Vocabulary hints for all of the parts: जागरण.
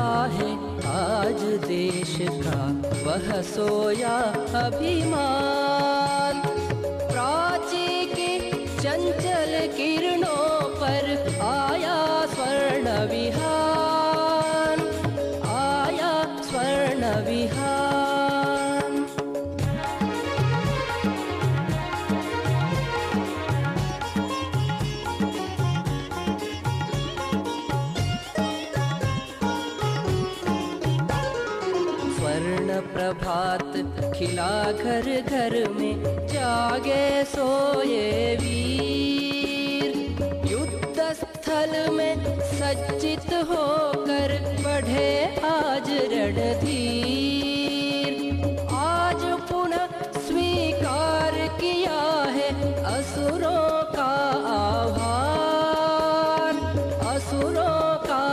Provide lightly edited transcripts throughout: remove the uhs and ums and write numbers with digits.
है आज देश का वह सोया अभिमान। प्राची के चंचल किरणों पर आया स्वर्ण विहान, आया स्वर्ण विहान। प्रभात खिला घर घर में, जागे सोए वीर। युद्ध स्थल में सज्जित होकर बढ़े आज रणधीर। आज पुनः स्वीकार किया है असुरों का आह्वान, असुरों का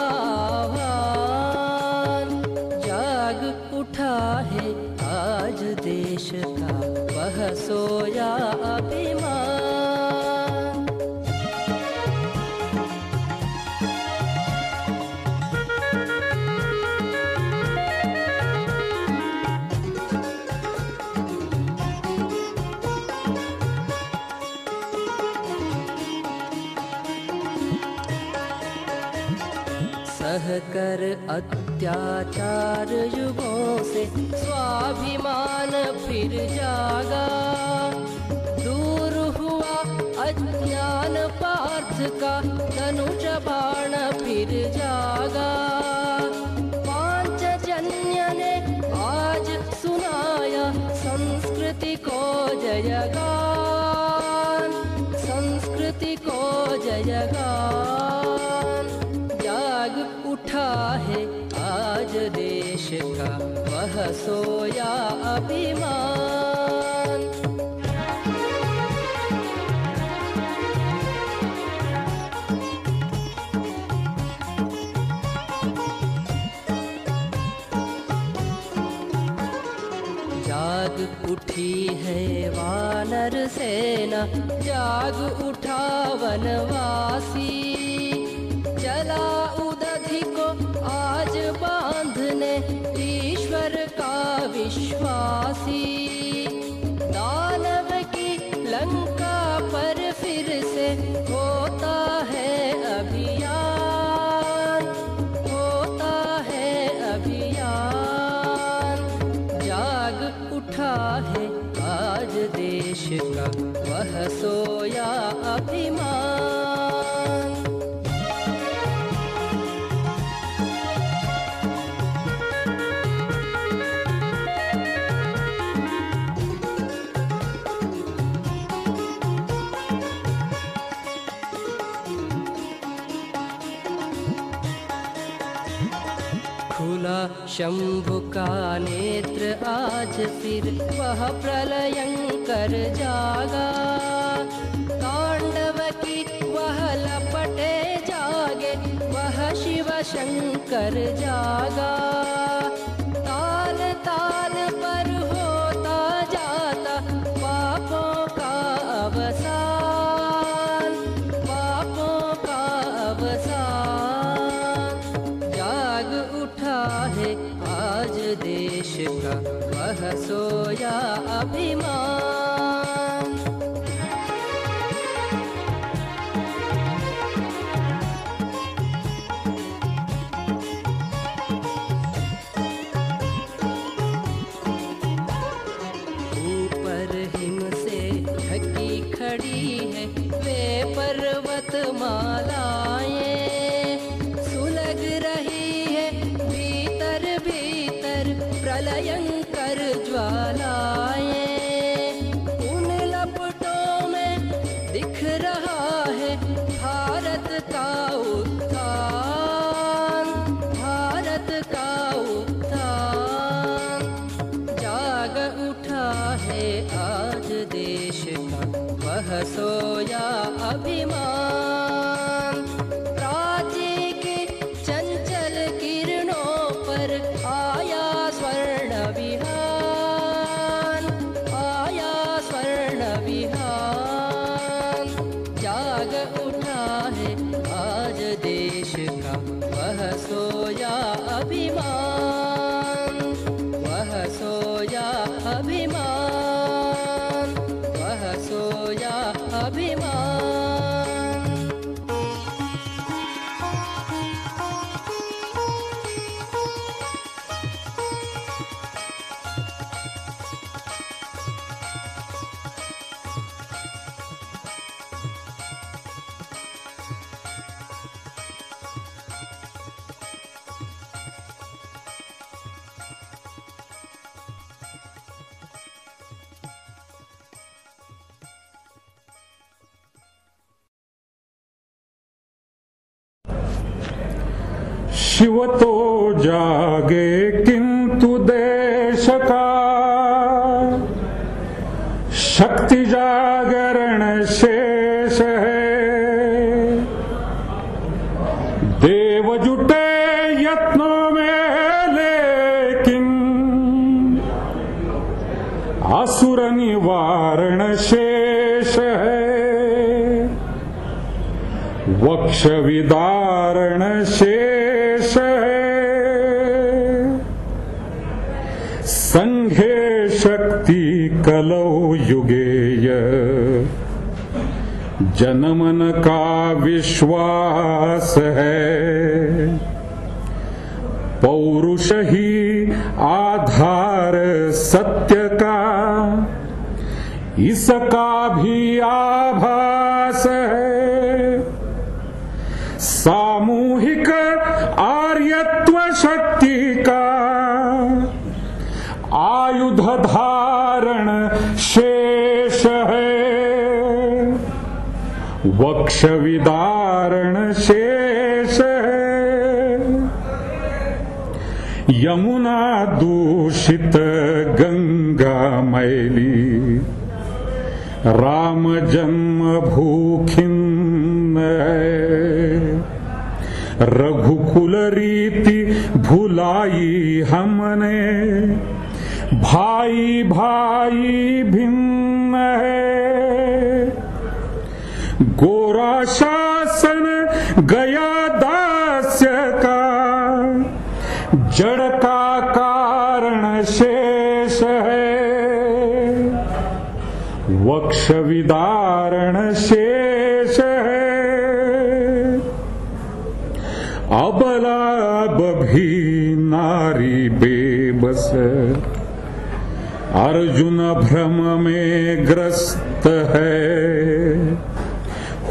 आह्वान। जाग उठा है आज देश का वह सोया अभिमान। सहकर अत्याचार युगों से स्वाभिमान फिर जागा। दूर हुआ अज्ञान पार्थ का धनुष बाण फिर जागा। पांचजन्य ने आज सुनाया संस्कृति को जयगान, संस्कृति को जयगान। जाग उठा है आज देश का वह सोया अभिमान। जाग उठी है वानर सेना, जाग उठा वनवासी। चला उदधि को आज बांधने ईश्वर का विश्वासी। दानव की लंका पर फिर से होता है अभियान, होता है अभियान। जाग उठा है आज देश का वह सोया अभिमान। शंभु का नेत्र आज फिर वह प्रलयंकर जागा। तांडव की वह लपटे जागे वह शिव शंकर जागा। ताल ताल पर होता जाता पापों का अवसान, पापों का अवसान। जाग उठा है आज देश का वह सोया अभिमान। ऊपर हिम से ढकी खड़ी है वे पर्वत मालाएं। सुलग रही है भीतर भीतर प्रलयंकर ज्वालाएं। उन लपटों में दिख रहा है भारत का उत्थान, भारत का उत्थान। जाग उठा है आज देश का वह सोया अभिमान। प्राची के चंचल किरणों पर आया स्वर्ण विहान, आया स्वर्ण विहान। जाग उठा है आज देश का वह सोया अभिमान। शिव तो जागे किंतु देश का, शक्ति जागरण शेष है। देव जुटे यत्नों में लेकिन असुर निवारण शेष है। वक्ष विदारण शेष, संघे शक्ति कलौ युगेय। जनमन का विश्वास है, पौरुष ही आधार सत्य का, इसका भी आभास है। सामूहिक आर्यत्व शक्ति का आयुध धारण शेष है। वक्ष विदारण शेष है। यमुना दूषित गंगा मैली, राम जन्म भूखिन्न है। रघुकुल रीति भुलाई हमने, भाई भाई भिन्न है। गोरा शासन गया दास्य का, जड़ का कारण शेष है। वक्ष विदारण शेष है। अबला बभी नारी बेबस, अर्जुन भ्रम में ग्रस्त है।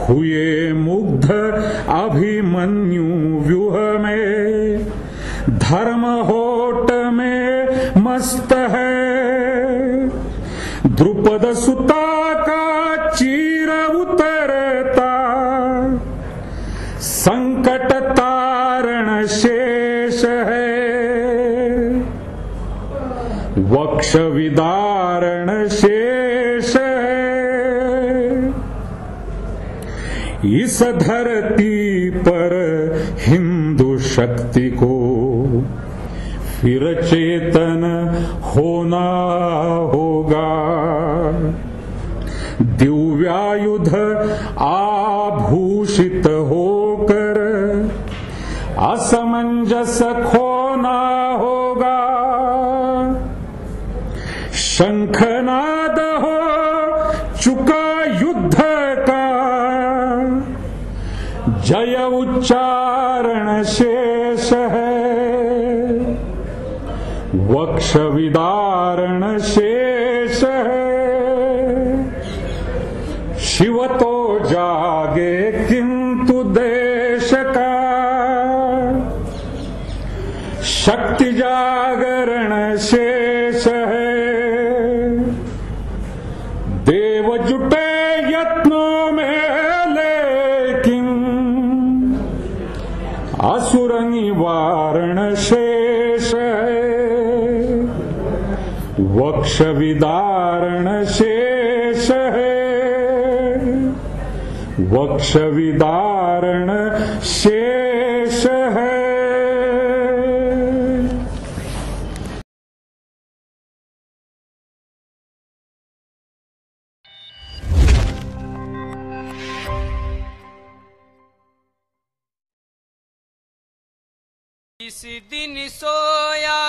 हुए मुग्ध अभिमन्यु व्यूह में, धर्म होट में मस्त है। द्रुपद सुता का चीर उतरता, संकट तारण शेष है। वक्ष विदारण शेष है। इस धरती पर हिंदू शक्ति को फिर चेतन होना होगा। दिव्यायुध आभूषित होकर असमंजस खोना होगा। शंखनाद हो चुका युद्ध का, जय उच्चारण शेष है। वक्ष विदारण शेष है। शिव तो जागे किंतु देश का, शक्ति जागरण शेष है। देव जुटे यत्नों में लेकिन असुर निवारण शेष है। वक्ष विदारण शेष है। वक्ष विदारण शेष है। इस दिन सोया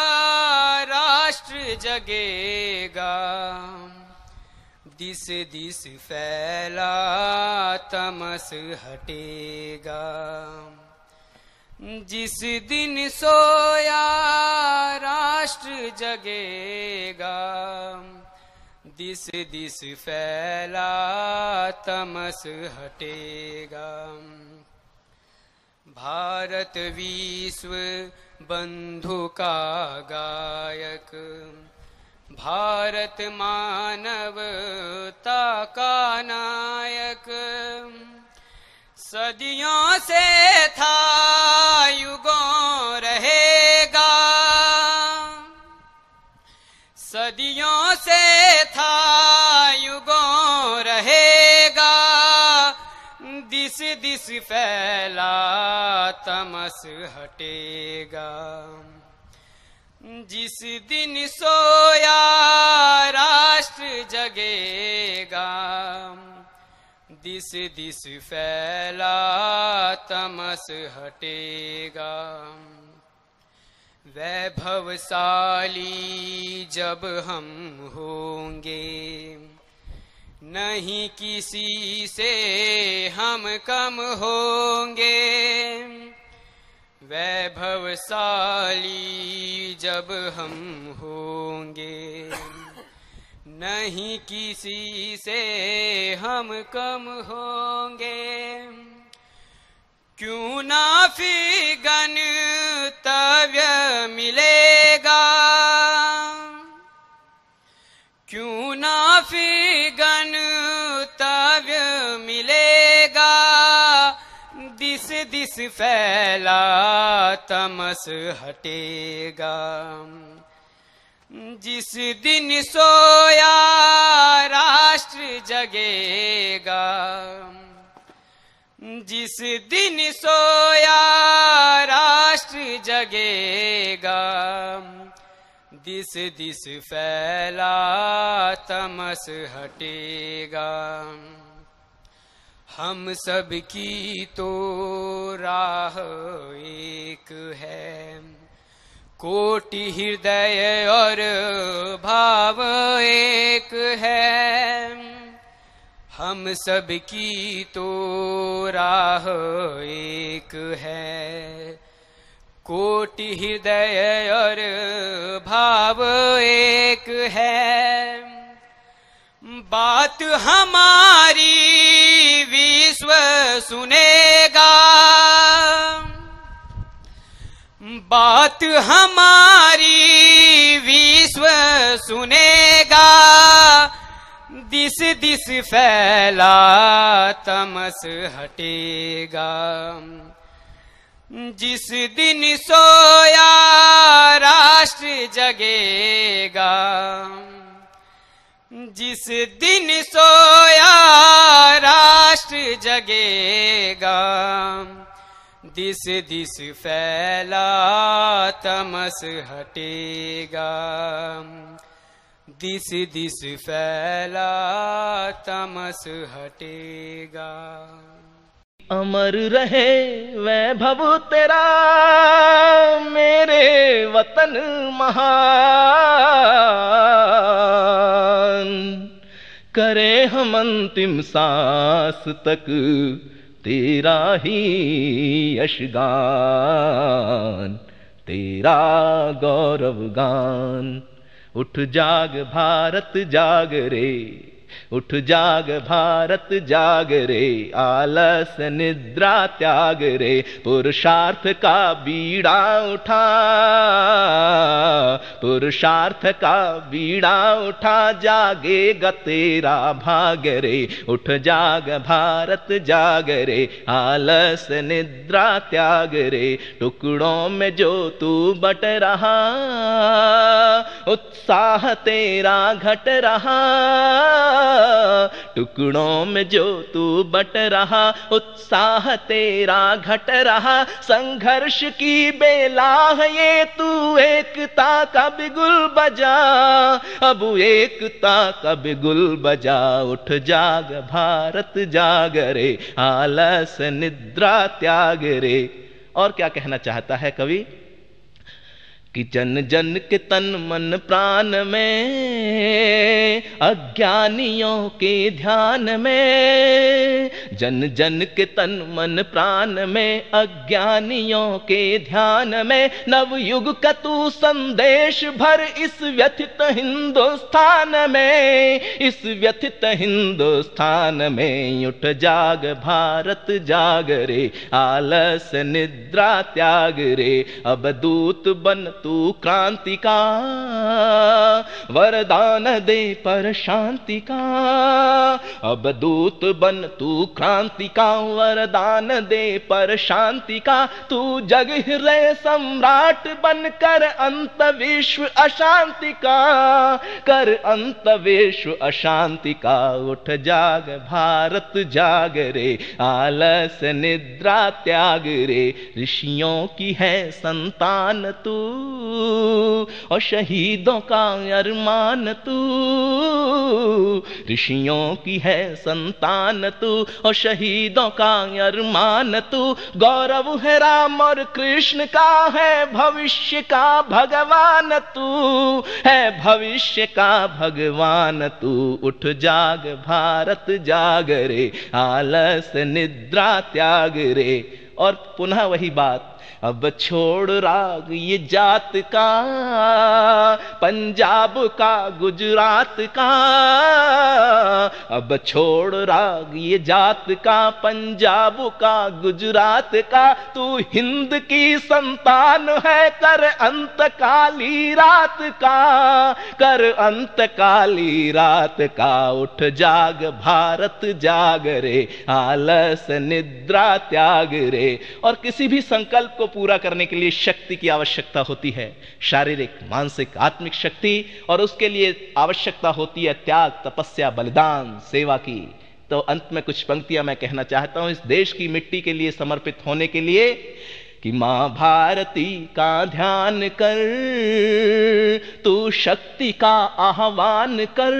राष्ट्र जगेगा, दिस दिस फैला तमस हटेगा। जिस दिन सोया राष्ट्र जगेगा। दिस दिस फैला तमस हटेगा। भारत विश्व बंधु का गायक। भारत मानवता का नायक। सदियों से था युगों रहेगा। सदियों से था युगों रहेगा। दिस दिस फैला तमस हटेगा। जिस दिन सोया राष्ट्र जगेगा। दिस दिस फैला तमस हटेगा। वैभवशाली जब हम होंगे। नहीं किसी से हम कम होंगे। वैभवशाली जब हम होंगे। नहीं किसी से हम कम होंगे। क्यों ना फिर गंतव्य मिलेगा। क्यों ना फिर गंतव्य मिलेगा। दिस दिस फैला तमस हटेगा। जिस दिन सोया राष्ट्र जगेगा। जिस दिन सोया राष्ट्र जगेगा। दिस दिस फैला तमस हटेगा। हम सब की तो राह एक है। कोटि हृदय और भाव एक है। हम सब की तो राह एक है। कोटि हृदय और भाव एक है। बात हमारी विश्व सुनेगा। बात हमारी विश्व सुनेगा। दिस दिस फैला तमस हटेगा। जिस दिन सोया राष्ट्र जगेगा। जिस दिन सोया राष्ट्र जगेगा। दिस दिस फैला तमस हटेगा। दिस दिस फैला तमस हटेगा। अमर रहे वैभव तेरा मेरे वतन महान। करे हम अंतिम सांस तक तेरा ही यशगान, तेरा गौरवगान। उठ जाग भारत जाग रे। उठ जाग भारत जाग रे। आलस निद्रा त्याग रे। पुरुषार्थ का बीड़ा उठा। पुरुषार्थ का बीड़ा उठा। जागेगा तेरा भाग रे। उठ जाग भारत जाग रे। आलस निद्रा त्याग रे। टुकड़ों में जो तू बट रहा, उत्साह तेरा घट रहा। टुकड़ों में जो तू बट रहा, उत्साह तेरा घट रहा। संघर्ष की बेला है ये तू एकता का बिगुल बजा। अब एकता का बिगुल बजा। उठ जाग भारत जाग रे। आलस निद्रा त्याग रे। और क्या कहना चाहता है कवि कि जन जन के तन मन प्राण में, अज्ञानियों के ध्यान में, जन जन के तन मन प्राण में, अज्ञानियों के ध्यान में, नवयुग का तू संदेश भर इस व्यथित हिंदुस्तान में, इस व्यथित हिंदुस्तान में। उठ जाग भारत जाग रे, आलस निद्रा त्याग रे, अब दूत बन तू क्रांति का, वरदान दे पर शांति का, अब दूत बन तू क्रांति का, वरदान दे पर शांति का। तू जग रे सम्राट बनकर अंत विश्व अशांति का, कर अंत विश्व अशांति का। उठ जाग भारत जाग रे, आलस निद्रा त्याग रे, ऋषियों की है संतान तू और शहीदों का अरमान तू, ऋषियों की है संतान तू और शहीदों का अरमान तू। गौरव है राम और कृष्ण का, है भविष्य का भगवान तू, है भविष्य का भगवान तू। उठ जाग भारत जाग रे, आलस निद्रा त्याग रे। और पुनः वही बात, अब छोड़ राग ये जात का, पंजाब का गुजरात का, अब छोड़ राग ये जात का, पंजाब का गुजरात का। तू हिंद की संतान है, कर अंत काली रात का, कर अंत काली रात का। उठ जाग भारत जाग रे, आलस निद्रा त्याग रे। और किसी भी संकल्प को पूरा करने के लिए शक्ति की आवश्यकता होती है, शारीरिक मानसिक आत्मिक शक्ति, और उसके लिए आवश्यकता होती है त्याग तपस्या बलिदान सेवा की। तो अंत में कुछ पंक्तियां मैं कहना चाहता हूं इस देश की मिट्टी के लिए समर्पित होने के लिए, कि मां भारती का ध्यान कर, तू शक्ति का आह्वान कर,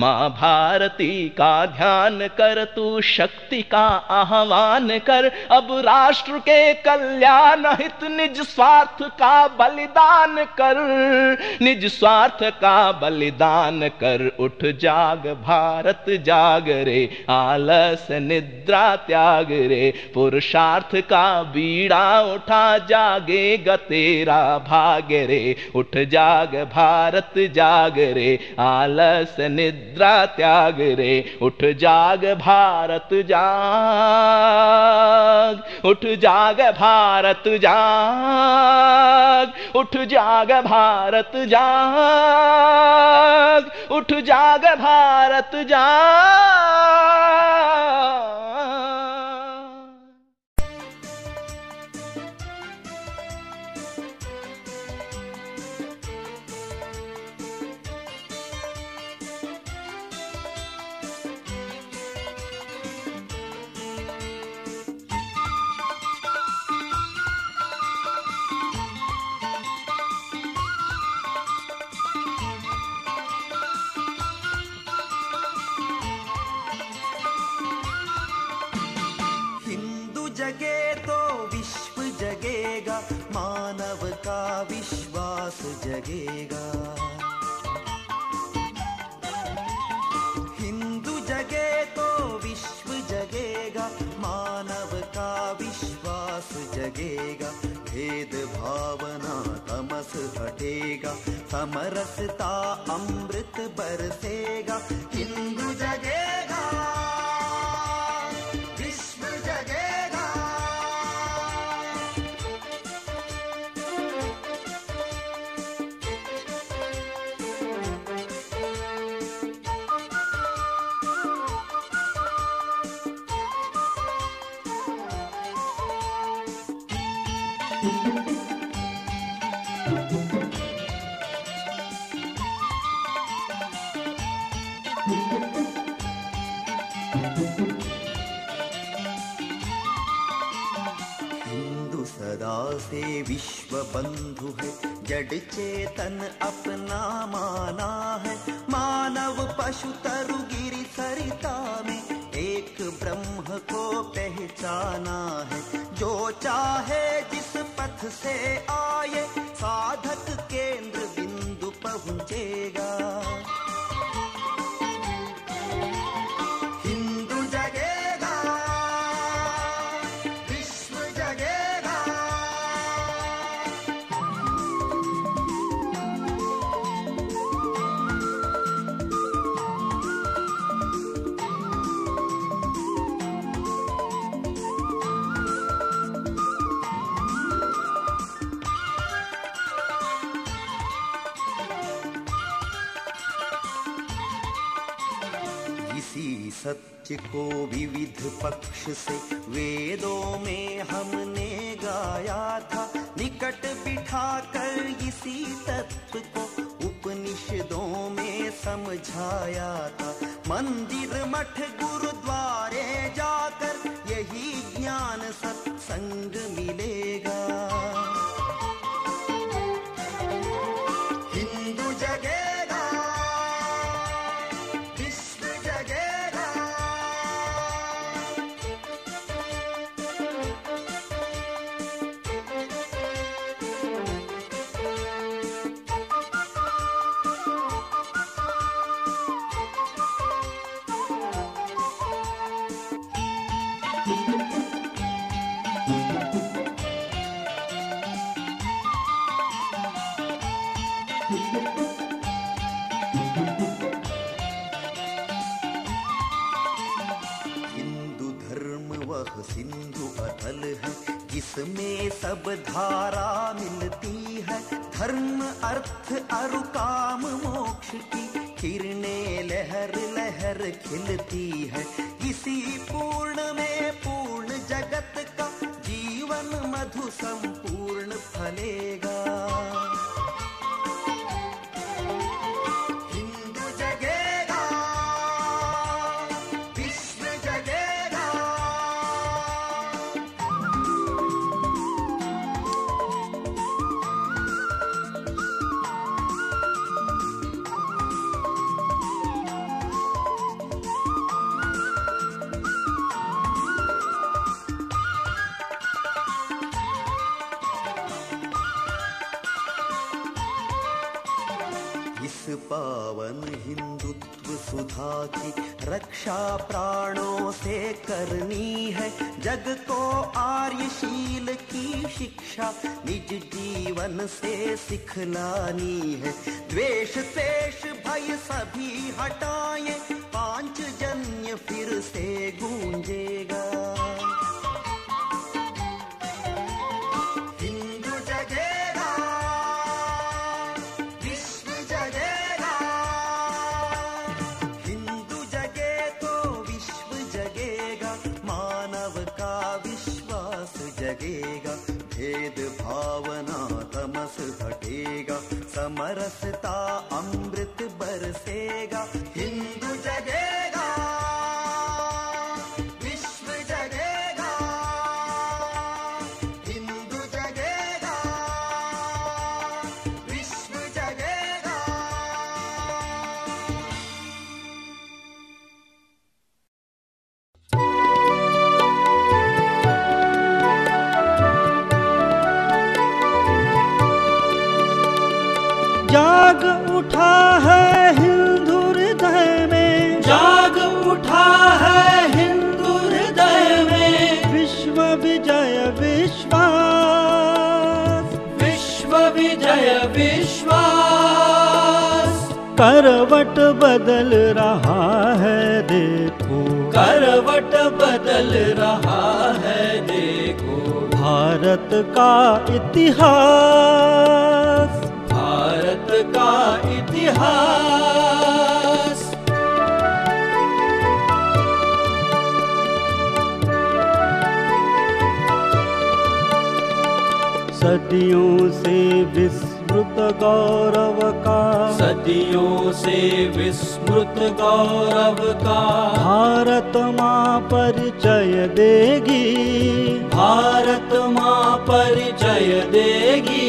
मां भारती का ध्यान कर, तू शक्ति का आह्वान कर। अब राष्ट्र के कल्याण हित निज स्वार्थ का बलिदान कर, निज स्वार्थ का बलिदान कर। उठ जाग भारत जाग रे, आलस निद्रा त्याग रे, पुरुषार्थ का पीड़ा उठा, जागेगा तेरा भाग्य रे। उठ जाग भारत जाग रे, आलस निद्रा त्याग रे। उठ जाग भारत जाग, उठ जाग भारत जाग, उठ जाग भारत जाग, उठ जाग भारत जाग। जगेगा हिंदू जगे तो विश्व जगेगा, मानव का विश्वास जगेगा, भेद भावना तमस हटेगा, समरसता अमृत बरसेगा। हिंदू जगेगा विश्व जगेगा। से विश्व बंधु है, जड़ चेतन अपना माना है, मानव पशु तरु गिरि सरिता में एक ब्रह्म को पहचाना है। जो चाहे जिस पथ से आए साधक केंद्र बिंदु पहुंचेगा। हिंदू जगेगा, विश्व जगेगा। इसी सत्य को विविध पक्ष से वेदों में हमने गाया था, निकट बिठाकर इसी तत्व को उपनिषदों में समझाया था। मंदिर मठ गुरुद्वारे जाकर यही ज्ञान सत्संग मिलेगा। हिंदू जगह सिंधु अतल है जिसमें सब धारा मिलती है। धर्म अर्थ अरु काम मोक्ष की किरणें लहर लहर खिलती है। इसी पूर्ण में पूर्ण जगत का जीवन मधु संपूर्ण फलेगा। पावन हिंदुत्व सुधा की रक्षा प्राणों से करनी है। जग को आर्यशील की शिक्षा निज जीवन से सिखलानी है। द्वेष द्वेष भय सभी हटाए, पांचजन्य फिर से गूंजेगा। जगेगा, भेद भावना तमस हटेगा, समरसता अमृत बरसेगा। हिंदू जगेगा, विश्व जगेगा। हिंदू जगेगा, विश्व जगेगा। जाग उठा है हिंदू हृदय में, जाग उठा है हिंदू हृदय में। विश्व विजय विश्वास, विश्व विजय विश्वास। करवट बदल रहा है देखो, करवट बदल रहा है देखो। भारत का इतिहास, भारत का इतिहास। सदियों से विस्मृत गौरव का, सदियों से विस्मृत गौरव का। भारत माँ परिचय देगी, भारत माँ परिचय देगी।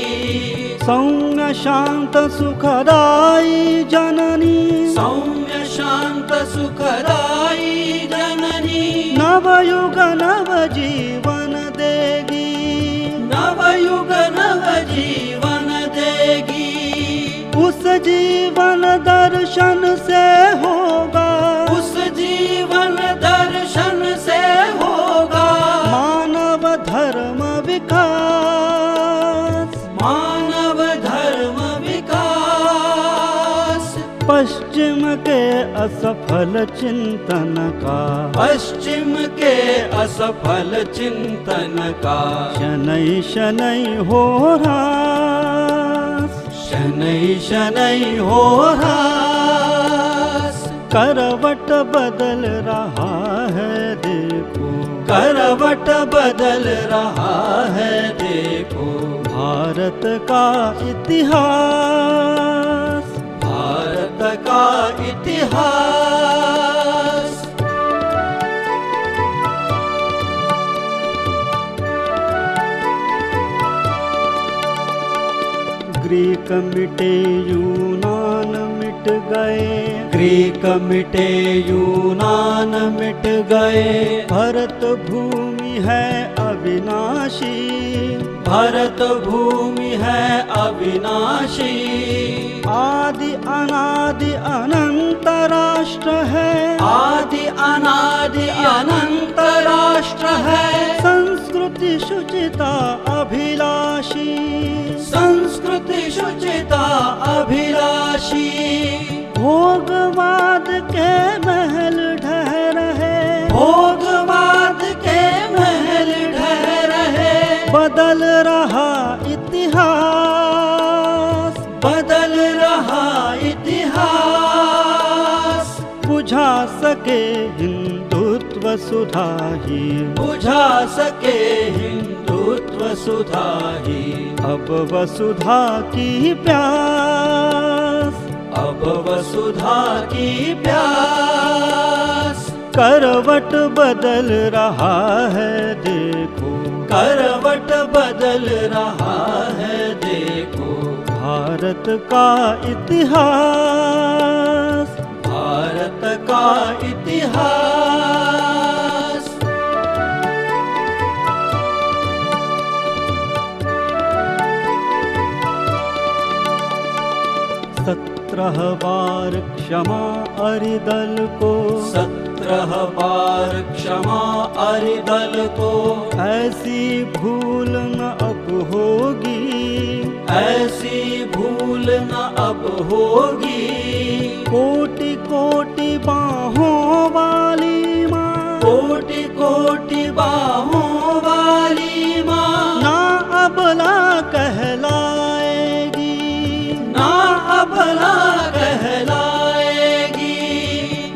सौम्य शांत सुखदाई जननी, सौम्य शांत सुखदाई जननी। नवयुग नव जीवन देगी, नवयुग नव जीवन देगी। दर्शन से होगा, उस जीवन दर्शन से होगा मानव धर्म विकास, मानव धर्म विकास। पश्चिम के असफल चिंतन का, पश्चिम के असफल चिंतन का शनै शनै हो ह्रास, शनै शनै हो ह्रास। करवट बदल रहा है देखो, करवट बदल रहा है देखो भारत का इतिहास, भारत का इतिहास। ग्रीक मिटे यूनान मिट गए, ग्रीक मिटे यूनान मिट गए भारत भूमि है अविनाशी, भारत भूमि है अविनाशी। आदि अनादि अनंत राष्ट्र है, आदि अनादि अनंत राष्ट्र है संस्कृति शुचिता अभिलाषी, संस्कृति शुचिता अभिलाषी। भोगवाद के महल ढह रहे, भोगवाद के महल ढह रहे बदल रहा इतिहास, बदल रहा इतिहास। बुझा सके हिंदुत्व सुधा ही, बुझा सके वसुधा ही अब वसुधा की प्यास, अब वसुधा की प्यास। करवट बदल रहा है देखो, करवट बदल रहा है देखो भारत का इतिहास, भारत का इतिहास। सत्रह बार क्षमा अरिदल को, सत्रह बार क्षमा अरिदल को ऐसी भूल न अब होगी, ऐसी भूल न अब होगी। कोटि कोटि बाहों वाली माँ, कोटि कोटि बाहों वाली माँ ना अबला कहला कहलाएगी।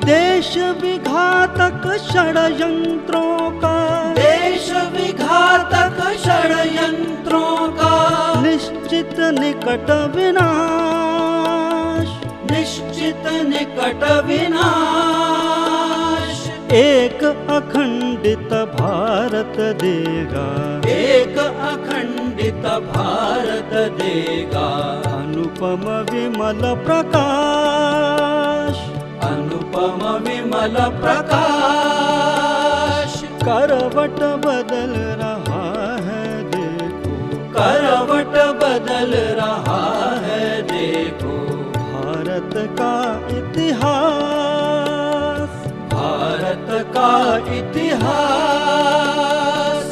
देश विघातक षड्यंत्रों का, देश विघातक षड्यंत्रों का निश्चित निकट विनाश, निश्चित निकट विनाश। एक अखंडित भारत देगा, एक अखंडित भारत देगा अनुपम विमल प्रकाश, अनुपम विमल प्रकाश। करवट बदल रहा है देखो, करवट बदल रहा है देखो भारत का इतिहास, भारत का इतिहास।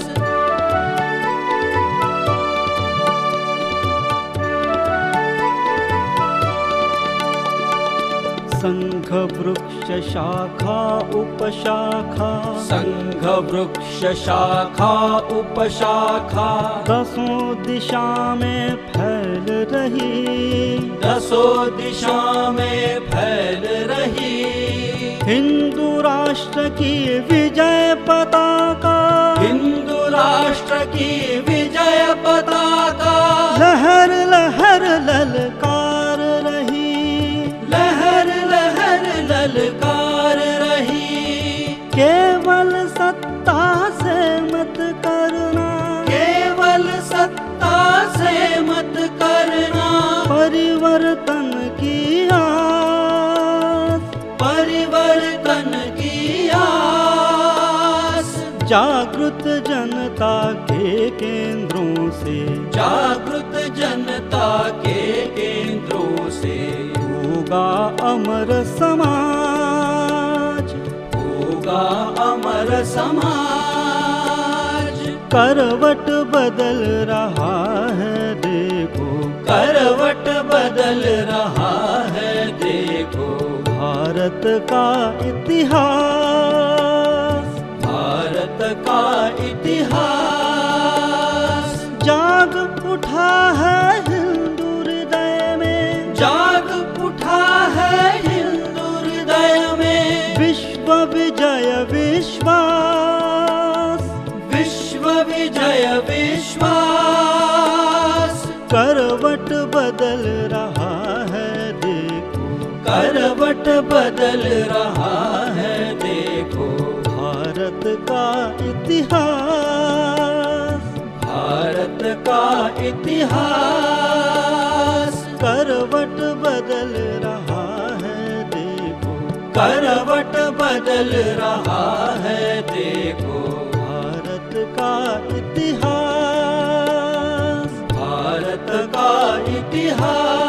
संघ वृक्ष शाखा उपशाखा, संघ वृक्ष शाखा उपशाखा दसों दिशा में फैल रही, दसों दिशा में फैल रही। हिंदू राष्ट्र की विजय पताका, हिंदू राष्ट्र की विजय पताका लहर लहर ललकार रही, लहर ललकार रही। केवल सत्ता से मत करना, केवल सत्ता से मत करना परिवर्तन की आस, परिवर्तन की आस। जागृत जनता के केंद्रों से, जागृत जनता के केंद्रों से होगा अमर समाज, होगा अमर समाज। करवट बदल रहा है देखो, करवट बदल रहा है देखो। भारत का इतिहास, भारत का इतिहास। जाग उठा है हिंदू हृदय में, जाग उठा है हिंदू हृदय में। विश्व विजय विश्वास, विश्व विजय विश्वास। करवट बदल रहा है देखो, करवट बदल रहा है देखो। भारत का इतिहास, भारत का इतिहास। करवट बदल रहा है देखो, करवट बदल रहा है देखो। भारत का इतिहास, भारत का इतिहास।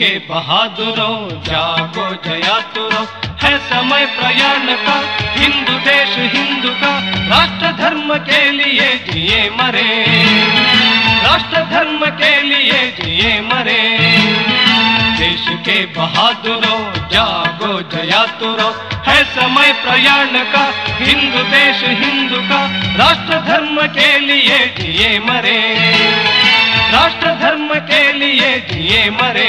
के बहादुरों जागो जयातुरो, है समय प्रयाण का। हिंदू देश हिंदू का, राष्ट्र धर्म के लिए जिए मरे, राष्ट्र धर्म के लिए जिए मरे। देश के बहादुरों जागो जयातुरो, है समय प्रयाण का। हिंदू देश हिंदू का, राष्ट्र धर्म के लिए जिए मरे, राष्ट्र धर्म के लिए जिए मरे।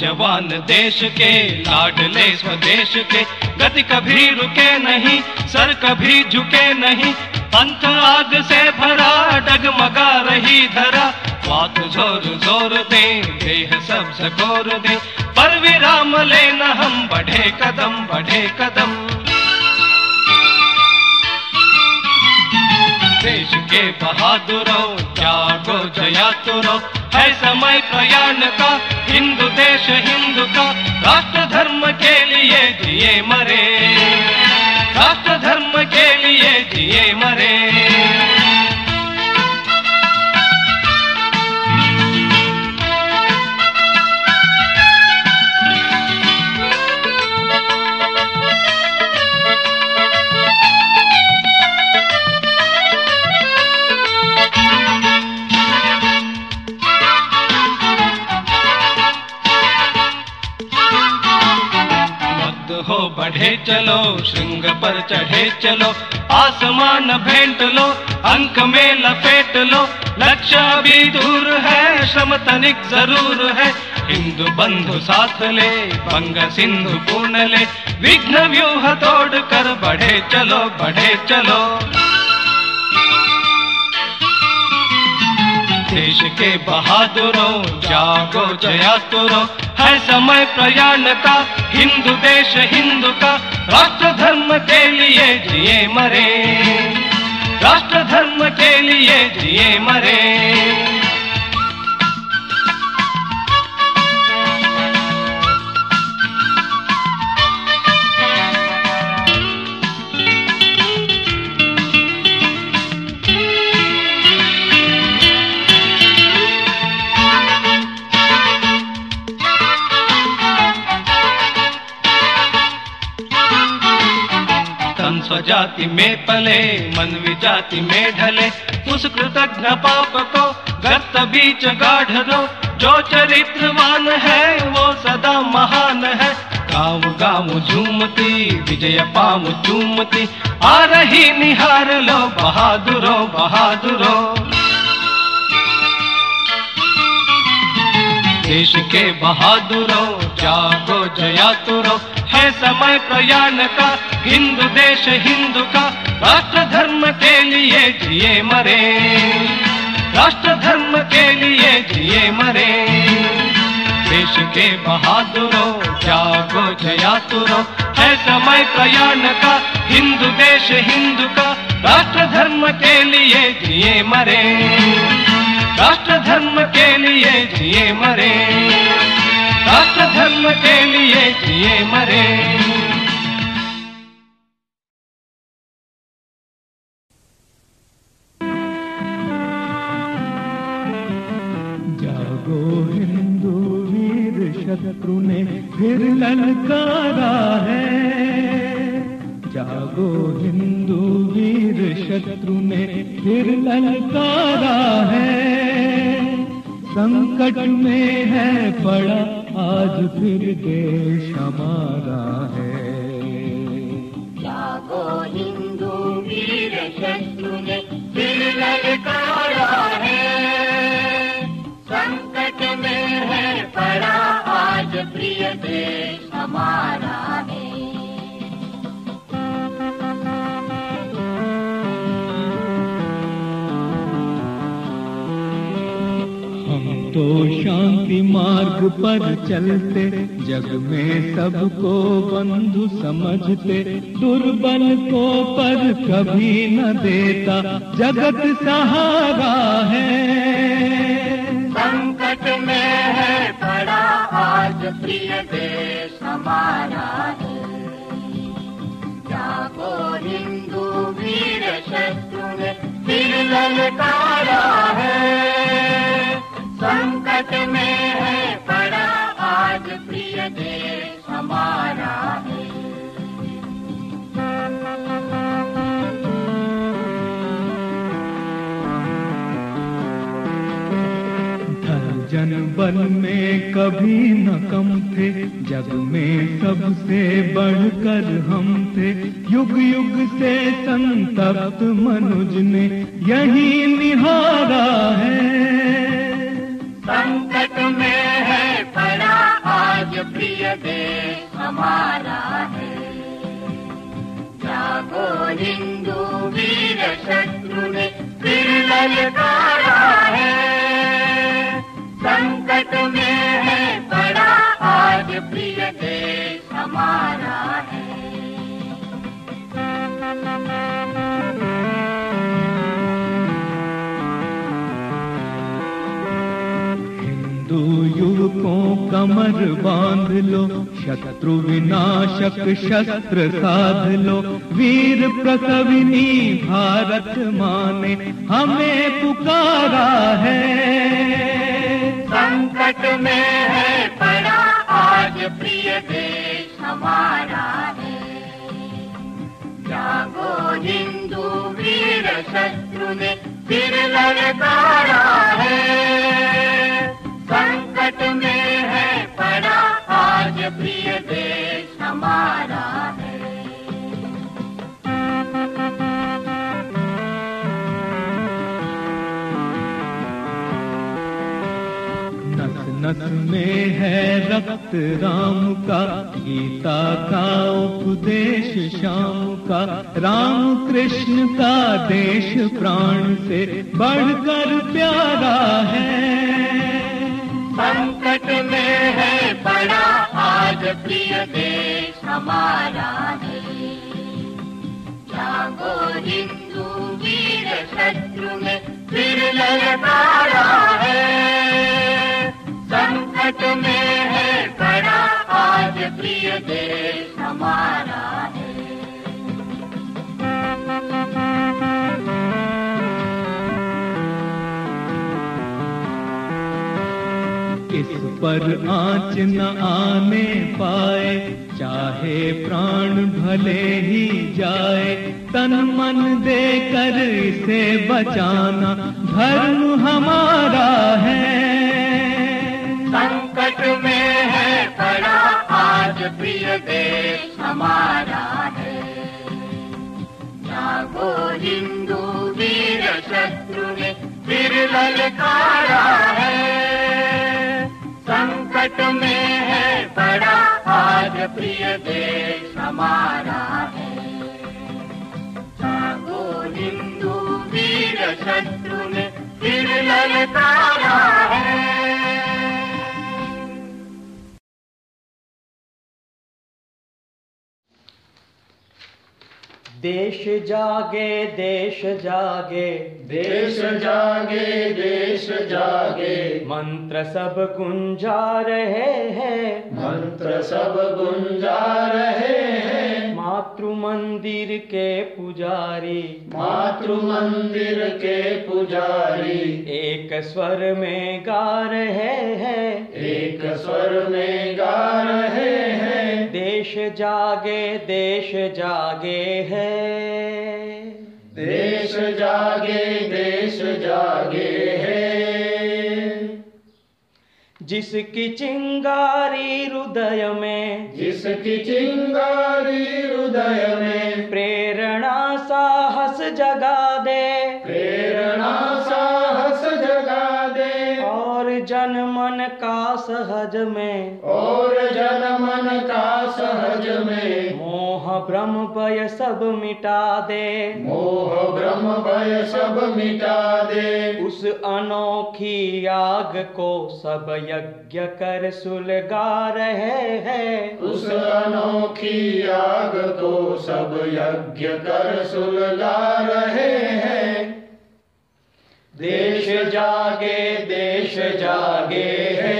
जवान देश के, लाडले स्वदेश के। गति कभी रुके नहीं, सर कभी झुके नहीं। पंथ आग से भरा, डगमगा रही धरा। बात जोर जोर दे, देह सब सकोर दे। पर विराम लेना हम, बढ़े कदम, बढ़े कदम। देश के बहादुरों जागो जयातुरो, है समय प्रयाण का। हिंदू देश हिंदू का, राष्ट्र धर्म के लिए जिए मरे, राष्ट्र धर्म के लिए जिए मरे। बढ़े चलो, श्रृंग पर चढ़े चलो। आसमान भेंट लो, अंक में लपेट लो। लक्ष्य भी दूर है, श्रम तनिक जरूर है। हिंदू बंधु साथ ले, बंग सिंधु पूर्ण ले। विघ्न व्यूह तोड़ कर बढ़े चलो, बढ़े चलो। देश के बहादुरों जागो जयातुरो, है समय प्रयाण का। हिंदू देश हिंदू का, राष्ट्र धर्म के लिए जिए मरे, राष्ट्र धर्म के लिए जिए मरे। स्वजाति में पले, मन विजाति में ढले। उस कृतज्ञ पाप को गर्त बीच गाढ़ दो। जो चरित्रवान है वो सदा महान है। गाँव गाँव झूमती विजय पाम झूमती आ रही निहार लो बहादुरों बहादुरों। देश के बहादुरों जागो जया तुरो, है समय प्रयाण का हिंदू देश हिंदू का। राष्ट्र धर्म के लिए जिए मरे, राष्ट्र धर्म के लिए जिए मरे। देश के बहादुरों जागो जया तुरो, है समय प्रयाण का हिंदू देश हिंदू का। राष्ट्र धर्म के लिए जिए मरे, राष्ट्र धर्म के लिए जिए मरे। राष्ट्र धर्म के लिए जिए मरे। शत्रु ने फिर ललकारा है, जागो हिंदू वीर शत्रु ने फिर ललकारा है। संकट में है पड़ा आज फिर देश हमारा है। जागो हिंदू वीर शत्रु ने फिर ललकारा है। संकट में है पड़ा प्रिय देश हमारा है। हम तो शांति मार्ग पर चलते, जग में सबको बंधु समझते। दुर्बल को पर कभी न देता जगत सहारा है। संकट में है पड़ा आज प्रिय देश हमारा है। जागो हिंदू वीर शत्रु ने फिर ललकारा है। संकट में है पड़ा आज प्रिय देश हमारा है। जन बल में कभी न कम थे, जग में सबसे बढ़कर हम थे। युग युग से संतप्त मनुज ने यही निहारा है। संकट में है पड़ा आज प्रिय देश हमारा है। जागो हिंदू वीर शत्रु ने फिर ललकारा है। संकट में है पड़ा आज प्रिय देश हमारा है। हिंदू युवकों कमर बांध लो, शत्रु विनाशक शस्त्र साध लो। वीर प्रसविनी भारत माँ ने हमें पुकारा है। संकट में है पड़ा आज प्रिय देश हमारा है। जागो हिंदू वीर शत्रु ने फिर ललकारा है। संकट में है पड़ा आज प्रिय देश हमारा है। नस में है रक्त राम का, गीता का उपदेश श्याम का। राम कृष्ण का देश प्राण से बढ़कर प्यारा है। संकट में है पड़ा आज प्रिय देश हमारा है। जागो हिंदू वीर शत्रु ने फिर ललकारा है। संकट में है पड़ा आज प्रिय देश हमारा है। इस पर आँच न आने पाए, चाहे प्राण भले ही जाए। तन मन देकर इसे बचाना धर्म हमारा है। संकट में है पड़ा आज प्रिय देश हमारा है। जागो हिंदू वीर शत्रु ने फिर ललकारा है। संकट में है पड़ा आज प्रिय देश हमारा है। जागो हिंदू वीर शत्रु ने फिर ललकारा है। देश जागे देश जागे देश जागे देश जागे मंत्र सब गुंजा रहे हैं मंत्र सब गुंजा रहे हैं। मातृ मंदिर के पुजारी मातृ मंदिर के पुजारी एक स्वर में गा रहे हैं एक स्वर में गा रहे हैं। देश जागे है देश जागे है। जिसकी चिंगारी हृदय में जिसकी चिंगारी हृदय में प्रेरणा साहस जगा दे प्रेरणा साहस जगा दे। और जनमन का सहज में और जनमन का सहज में मोह ब्रह्म भय सब मिटा दे मोह ब्रह्म भय सब मिटा दे। उस अनोखी आग को सब यज्ञ कर सुलगा रहे हैं उस अनोखी आग को सब यज्ञ कर सुलगा रहे हैं। देश जागे है।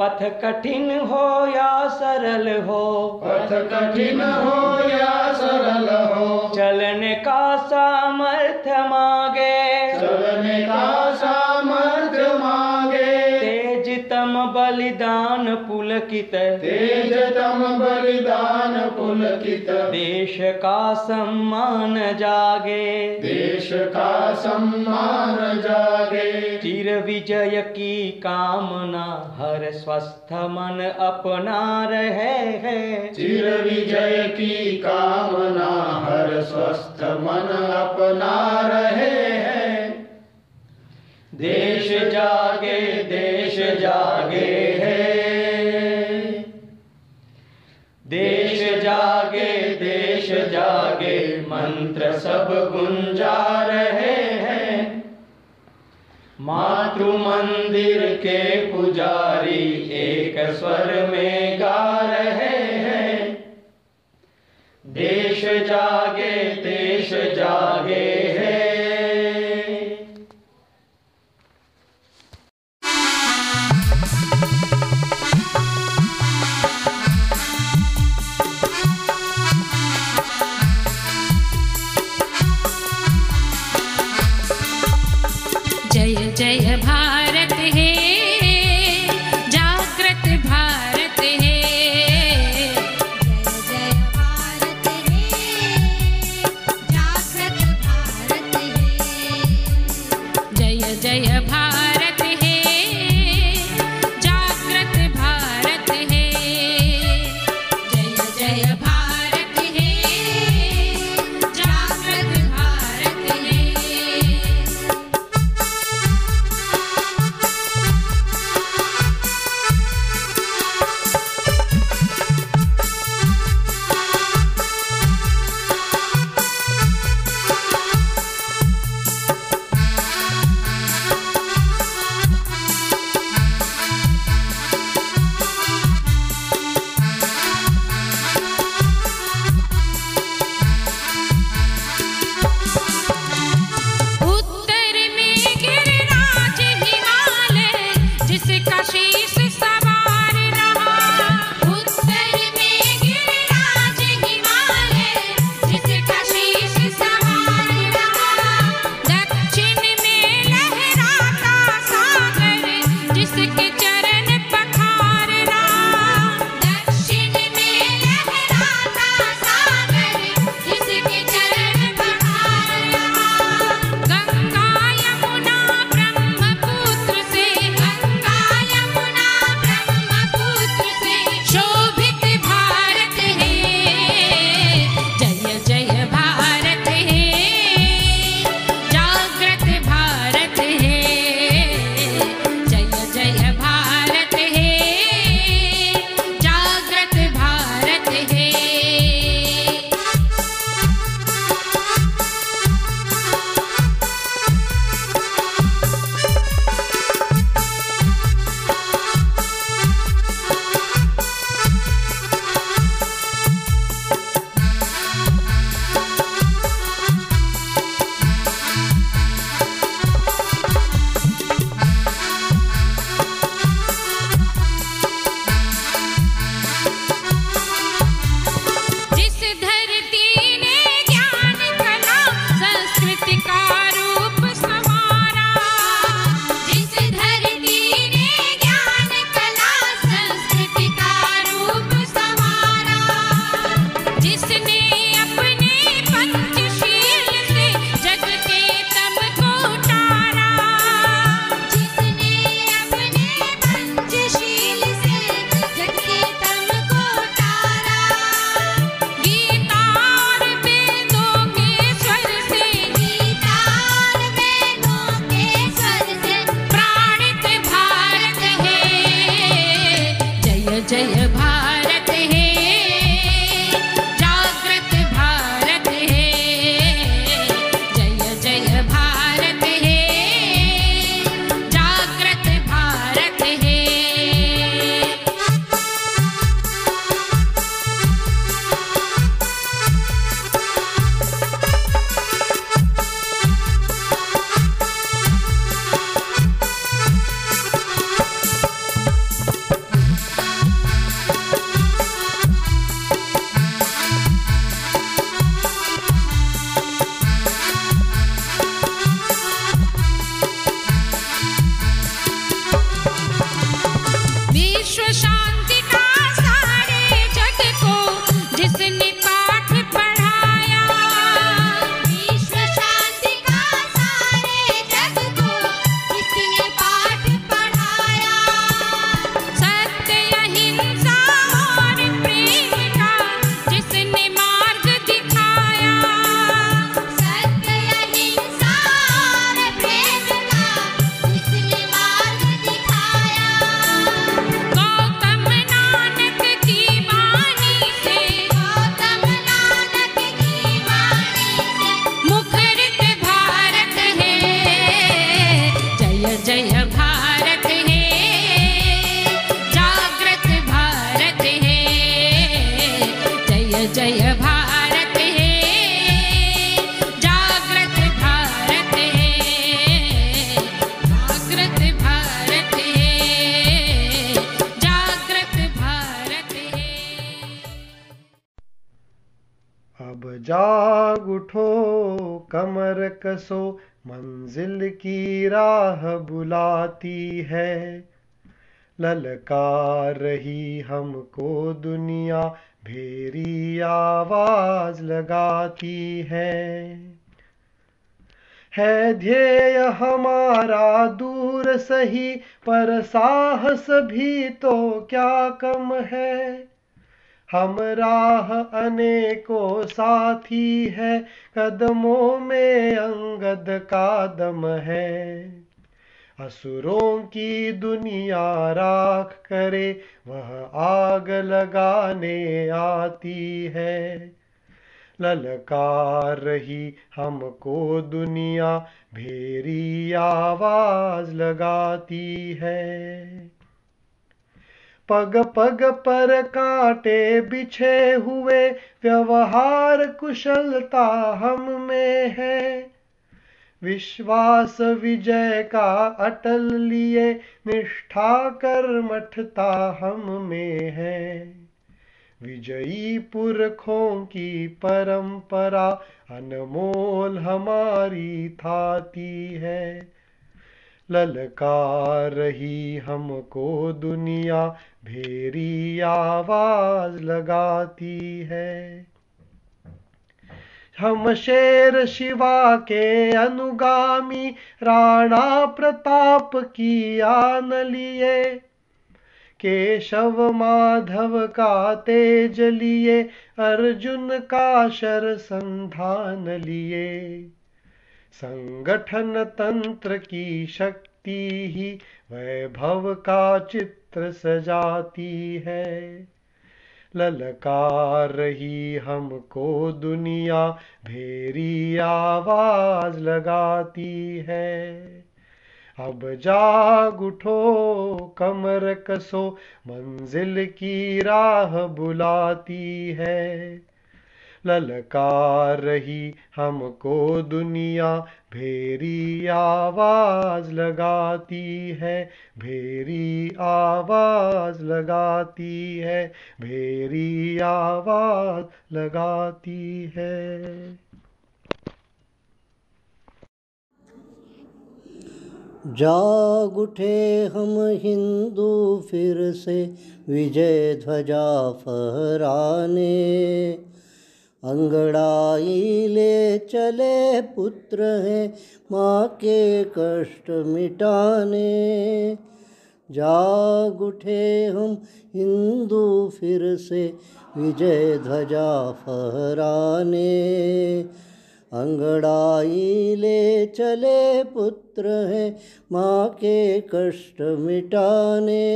पथ कठिन हो या सरल हो पथ कठिन हो या सरल हो चलने का सामर्थ्य मांगे चलने का सामर्थ्य मांगे। तेजतम बलिदान पुलकित तेजतम बलिदान पुलकित देश का सम्मान जागे देश का सम्मान जागे। चिर विजय की कामना हर स्वस्थ मन अपना रहे हैं चिर विजय की कामना हर स्वस्थ मन अपना रहे हैं। देश जागे है। देश जागे मंत्र सब गुंजा रहे हैं। मातृ मंदिर के पुजारी एक स्वर में गा रहे हैं। देश जागे है। जय भारत है जागृत भारत है। जय भारत है जय जय भारत हे, जागृत भारत हे, जागृत भारत हे, जागृत भारत हे। अब जाग उठो, कमर कसो, मंजिल की राह बुलाती है। ललकार रही हमको दुनिया, भेरी आवाज लगाती है। ध्येय हमारा दूर सही, पर साहस भी तो क्या कम है। हम राह अनेकों साथी है, कदमों में अंगद का दम है। असुरों की दुनिया राख करे, वह आग लगाने आती है। ललकार रही हमको दुनिया, भेरी आवाज लगाती है। पग पग पर कांटे बिछे हुए, व्यवहार कुशलता हम में है। विश्वास विजय का अटल लिए, निष्ठा कर्मठता हम में है। विजयी पुरखों की परंपरा, अनमोल हमारी थाती है। ललकार रही हमको दुनिया, भेरी आवाज लगाती है। हम शेर शिवा के अनुगामी, राणा प्रताप की आन लिए। केशव माधव का तेज लिए, अर्जुन का शर संधान लिए। संगठन तंत्र की शक्ति ही, वैभव का चित्र सजाती है। ललकार रही हमको दुनिया, भेरी आवाज लगाती है। अब जाग उठो, कमर कसो, मंजिल की राह बुलाती है। ललकार रही हमको दुनिया, भेरी आवाज लगाती है, भेरी आवाज लगाती है, भेरी आवाज लगाती है। जाग उठे हम हिंदू फिर से, विजय ध्वजा फहराने। अंगड़ाई ले चले पुत्र हैं, माँ के कष्ट मिटाने। जाग उठे हम हिंदू फिर से, विजय ध्वजा फहराने। अंगड़ाई ले चले पुत्र हैं, माँ के कष्ट मिटाने।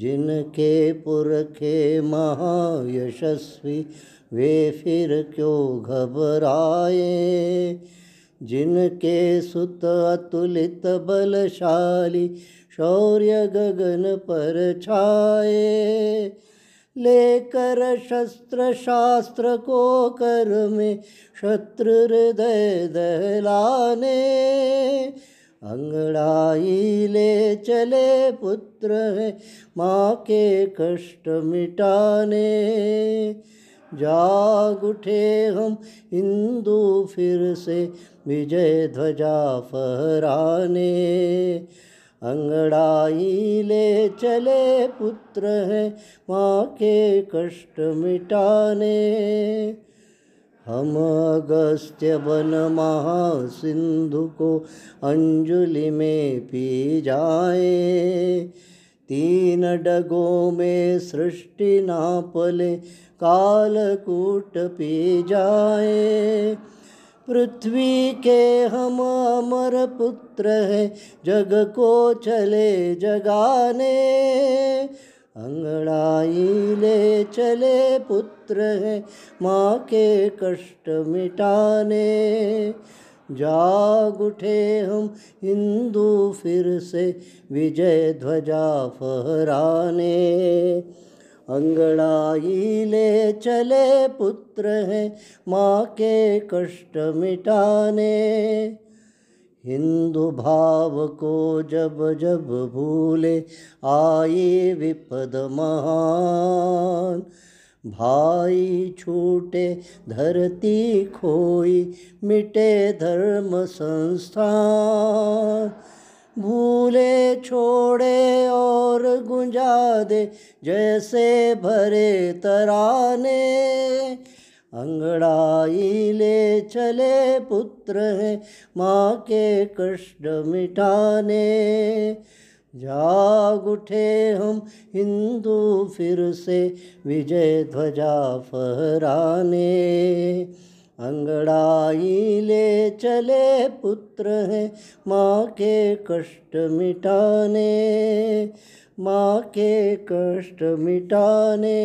जिनके पुरखे महायशस्वी, वे फिर क्यों घबराए। जिनके सुत अतुलित बलशाली, शौर्य गगन पर छाए। लेकर शस्त्र शास्त्र को कर में, शत्रु हृदय दहलाने। अंगड़ाई ले चले पुत्र हैं, माँ के कष्ट मिटाने। जाग उठे हम हिंदू फिर से, विजय ध्वजा फहराने। अंगड़ाई ले चले पुत्र हैं, माँ के कष्ट मिटाने। हम अगस्त्य वन महासिंधु को अंजुलि में पी जाएं। तीन डगों में सृष्टि नाप ले, कालकूट पी जाएं। पृथ्वी के हम अमर पुत्र हैं, जग को चले जगाने। अंगड़ाई ले चले पुत्र हैं, माँ के कष्ट मिटाने। जाग उठे हम हिंदू फिर से, विजय ध्वजा फहराने। अंगड़ाई ले चले पुत्र हैं माँ के कष्ट मिटाने। हिंदू भाव को जब जब भूले आई विपद महान। भाई छूटे धरती खोई मिटे धर्म संस्थान। भूले छोड़े और गुंजा दे जैसे भरे तराने। अंगड़ाई ले चले पुत्र हैं माँ के कष्ट मिटाने। जाग उठे हम हिंदू फिर से विजय ध्वजा फहराने। अंगड़ाई ले चले पुत्र हैं माँ के कष्ट मिटाने, माँ के कष्ट मिटाने।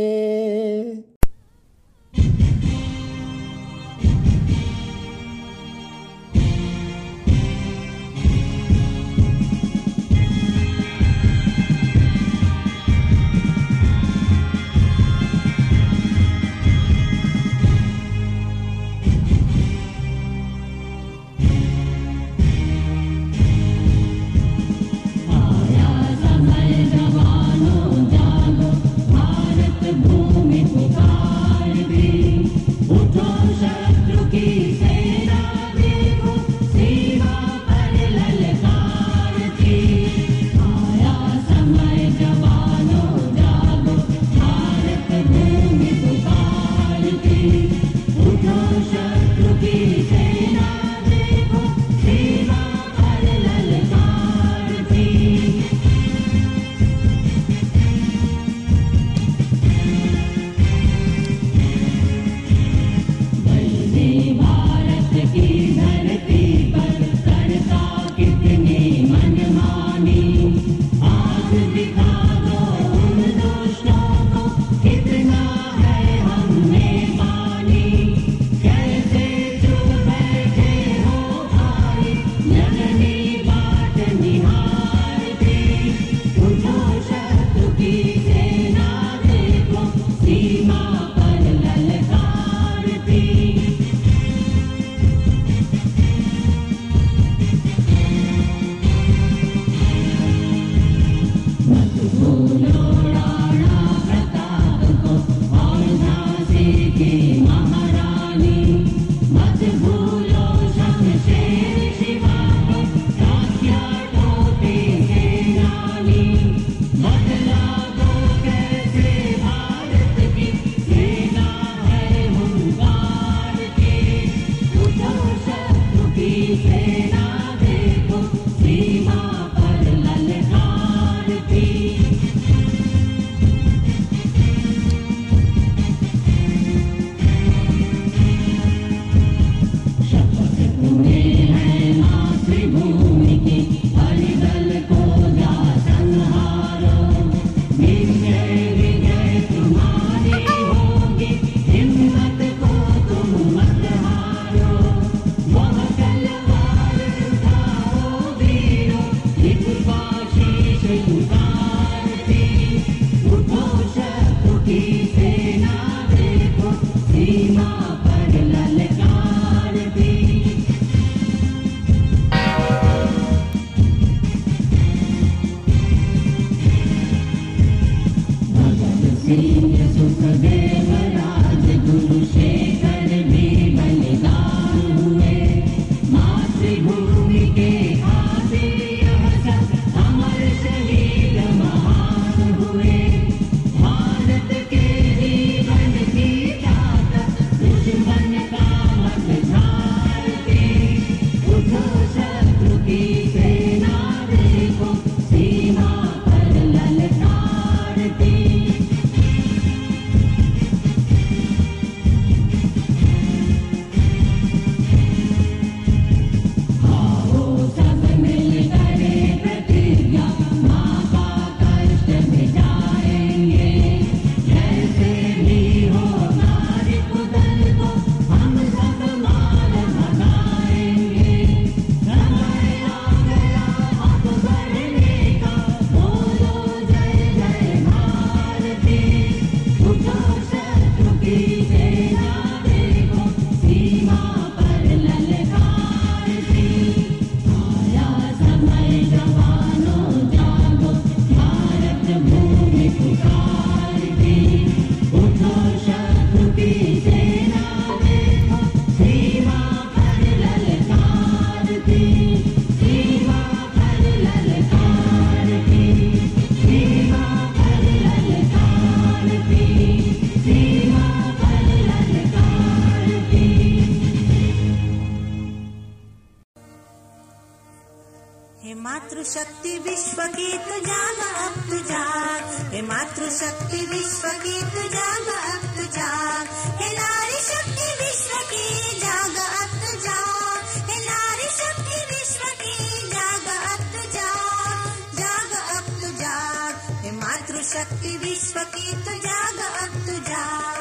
मातृशक्ति विश्व की तू जाग अब तू जाग, हे मातृशक्ति विश्व की तू जाग अब तू जाग, हे नारी शक्ति विश्व की जाग अब तू जाग, हे नारी शक्ति विश्व की जाग अब तू जाग, जाग अब तू जाग, हे मातृशक्ति विश्व की तू जाग अब तू जाग।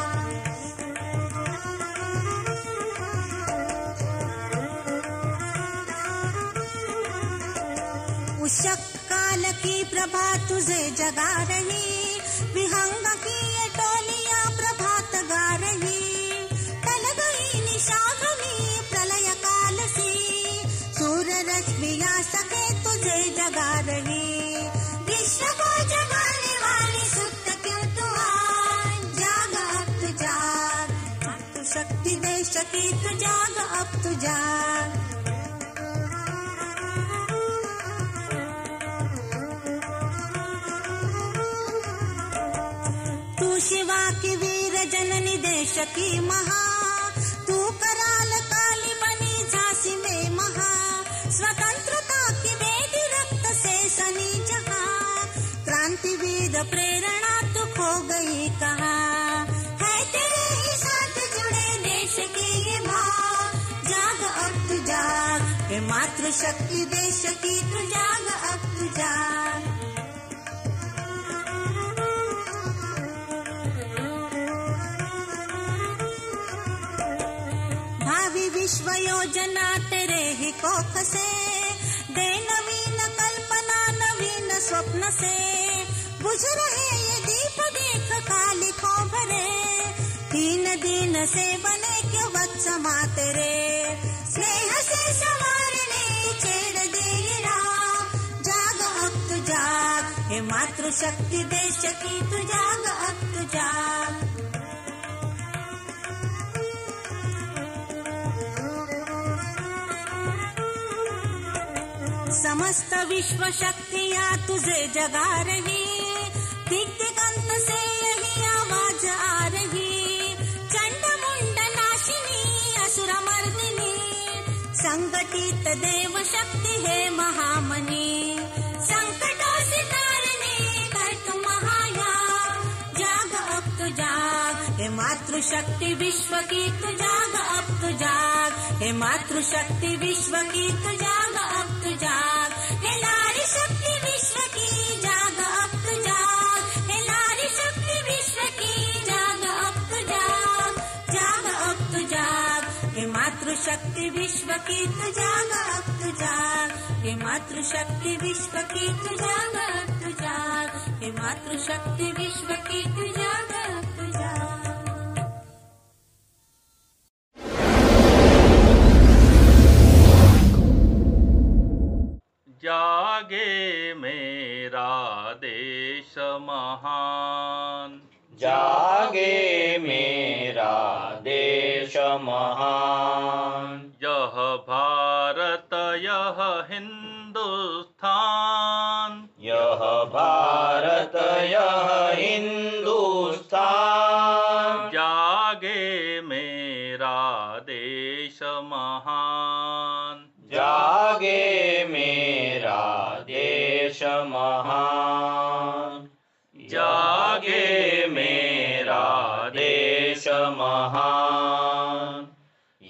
उषा काल की प्रभा तुझे जगा रही, विहंग की ये टोलियां प्रभात गा रही, टल गई निशाभूमि प्रलय काल से, सूर्य रश्मिया सके तुझे जगा रही, विश्व को जगाने वाली सुप्त क्यों तू आज, जाग अब तू जाग, मातृशक्ति देश की तू जाग अब तू जाग। शिवा की वीर जननी देश की महा, तू कराल काली बनी झांसी में महा, स्वतंत्रता की बेदी रक्त से सनी जहां, क्रांतिवीर प्रेरणा तू खो गई कहां, है तेरे ही साथ जुड़े देश की ये भाग, जाग अब तू जाग, हे मातृशक्ति देश की तू जाग अब तू जाग। विश्व योजना तेरे ही कोख से, दे नवीन कल्पना नवीन स्वप्न से, बुझ रहे ये दीप देख काली को भरे, तीन दिन से बने क्यों बच्चमा तेरे, स्नेह से संवारने छेड़ दे ये राह, जाग अब तू जाग, हे मातृशक्ति देश की तू जाग अब तू जाग। समस्त विश्व शक्तियाँ तुझे जगा रही, दिग्दिगंत से यही आवाज आ रही, चंडमुंड नाशिनी असुर मर्दिनी, संगठित देव शक्ति है महामनी, संकटों से तारने कर तू महायाग, जाग अब तू जाग, हे मातृशक्ति विश्व की तू जाग अब तू जाग, हे मातृशक्ति विश्व की तू जाग अब तू जाग, शक्ति विश्व की जाग अब तू जाग, हे नारी शक्ति विश्व की जाग अब तू जाग, जाग अब तू जाग, हे मातृशक्ति विश्व की तू जाग अब तू जाग, हे मातृशक्ति विश्व की तू जाग अब तू जाग, हे मातृशक्ति विश्व की तू जाग अब तू जाग। जागे मेरा देश महान, जागे मेरा देश महान, यह भारत यह हिंदुस्तान, यह भारत यह हिंदुस्तान, जागे मेरा देश महान, जागे मेरा देश महान, जागे मेरा देश महान,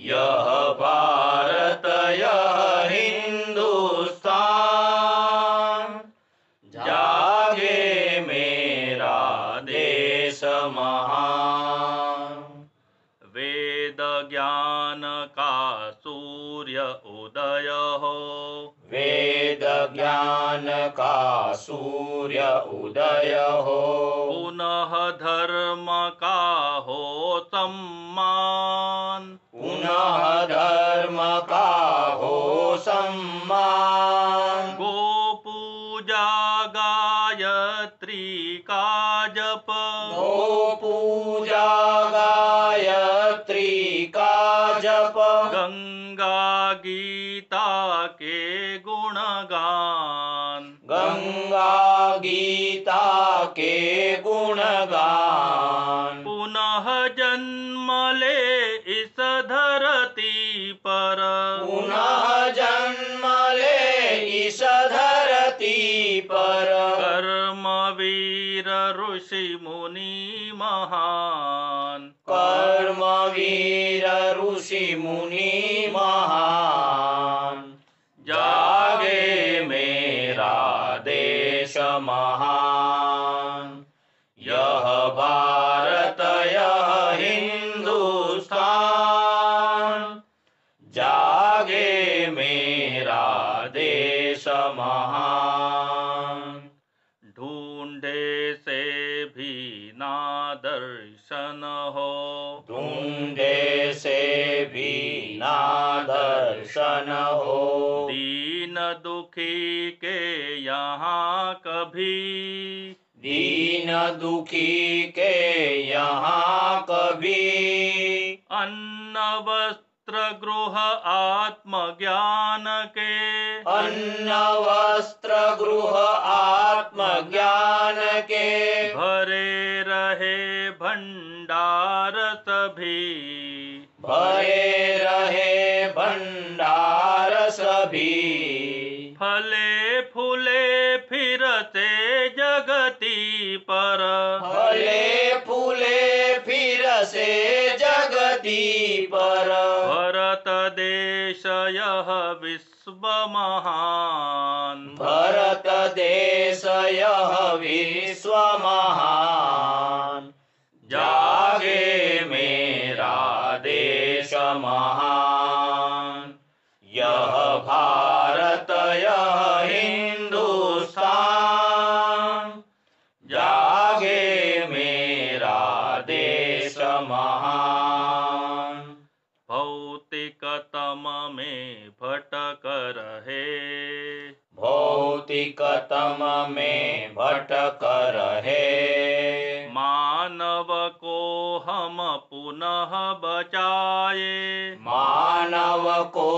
यह भारत यह हिंदुस्तान, जागे मेरा देश महान। वेद ज्ञान का सूर्य उदय हो, वेद ज्ञान का सूर्य उदय हो, पुनः धर्म का हो सम्मान, पुनः धर्म का हो सम्मान, गो पूजा गायत्री का जप, गो पूजा गायत्री का जप, गंगा गीता के गुणगान, गंगा गीता के गुणगान, पुनः जन्म ले इस धरती पर, पुनः जन्म ले इस धरती पर कर्मवीर ऋषि मुनि महान, कर्मवीर ऋषि मुनि महान। जागे मेरा देश महान, यह भारत यह हिंदुस्तान। जागे मेरा देश महान। ढूंढे से भी ना दर्शन हो, ढूंढे से भी ना दर्शन हो। दीन दुखी के यहाँ कभी, दीन दुखी के यहाँ कभी। अन्न वस्त्र गृह आत्मज्ञान के, अन्न वस्त्र गृह आत्मज्ञान के। भरे रहे भंडार सभी, भरे रहे भंडार सभी। फले फूले फिरते जगती पर, फले फूले फिर से जगती पर। भरत देश यह विश्व महान, भरत देश यह विश्व महान। जागे मेरा देश महान, यह भारत यह हिंदुस्तान। जागे मेरा देश महान। भौतिकतम में भटक रहे, भौतिकतम में भटक रहे। मानव को हम पुनः बचाए, मानव को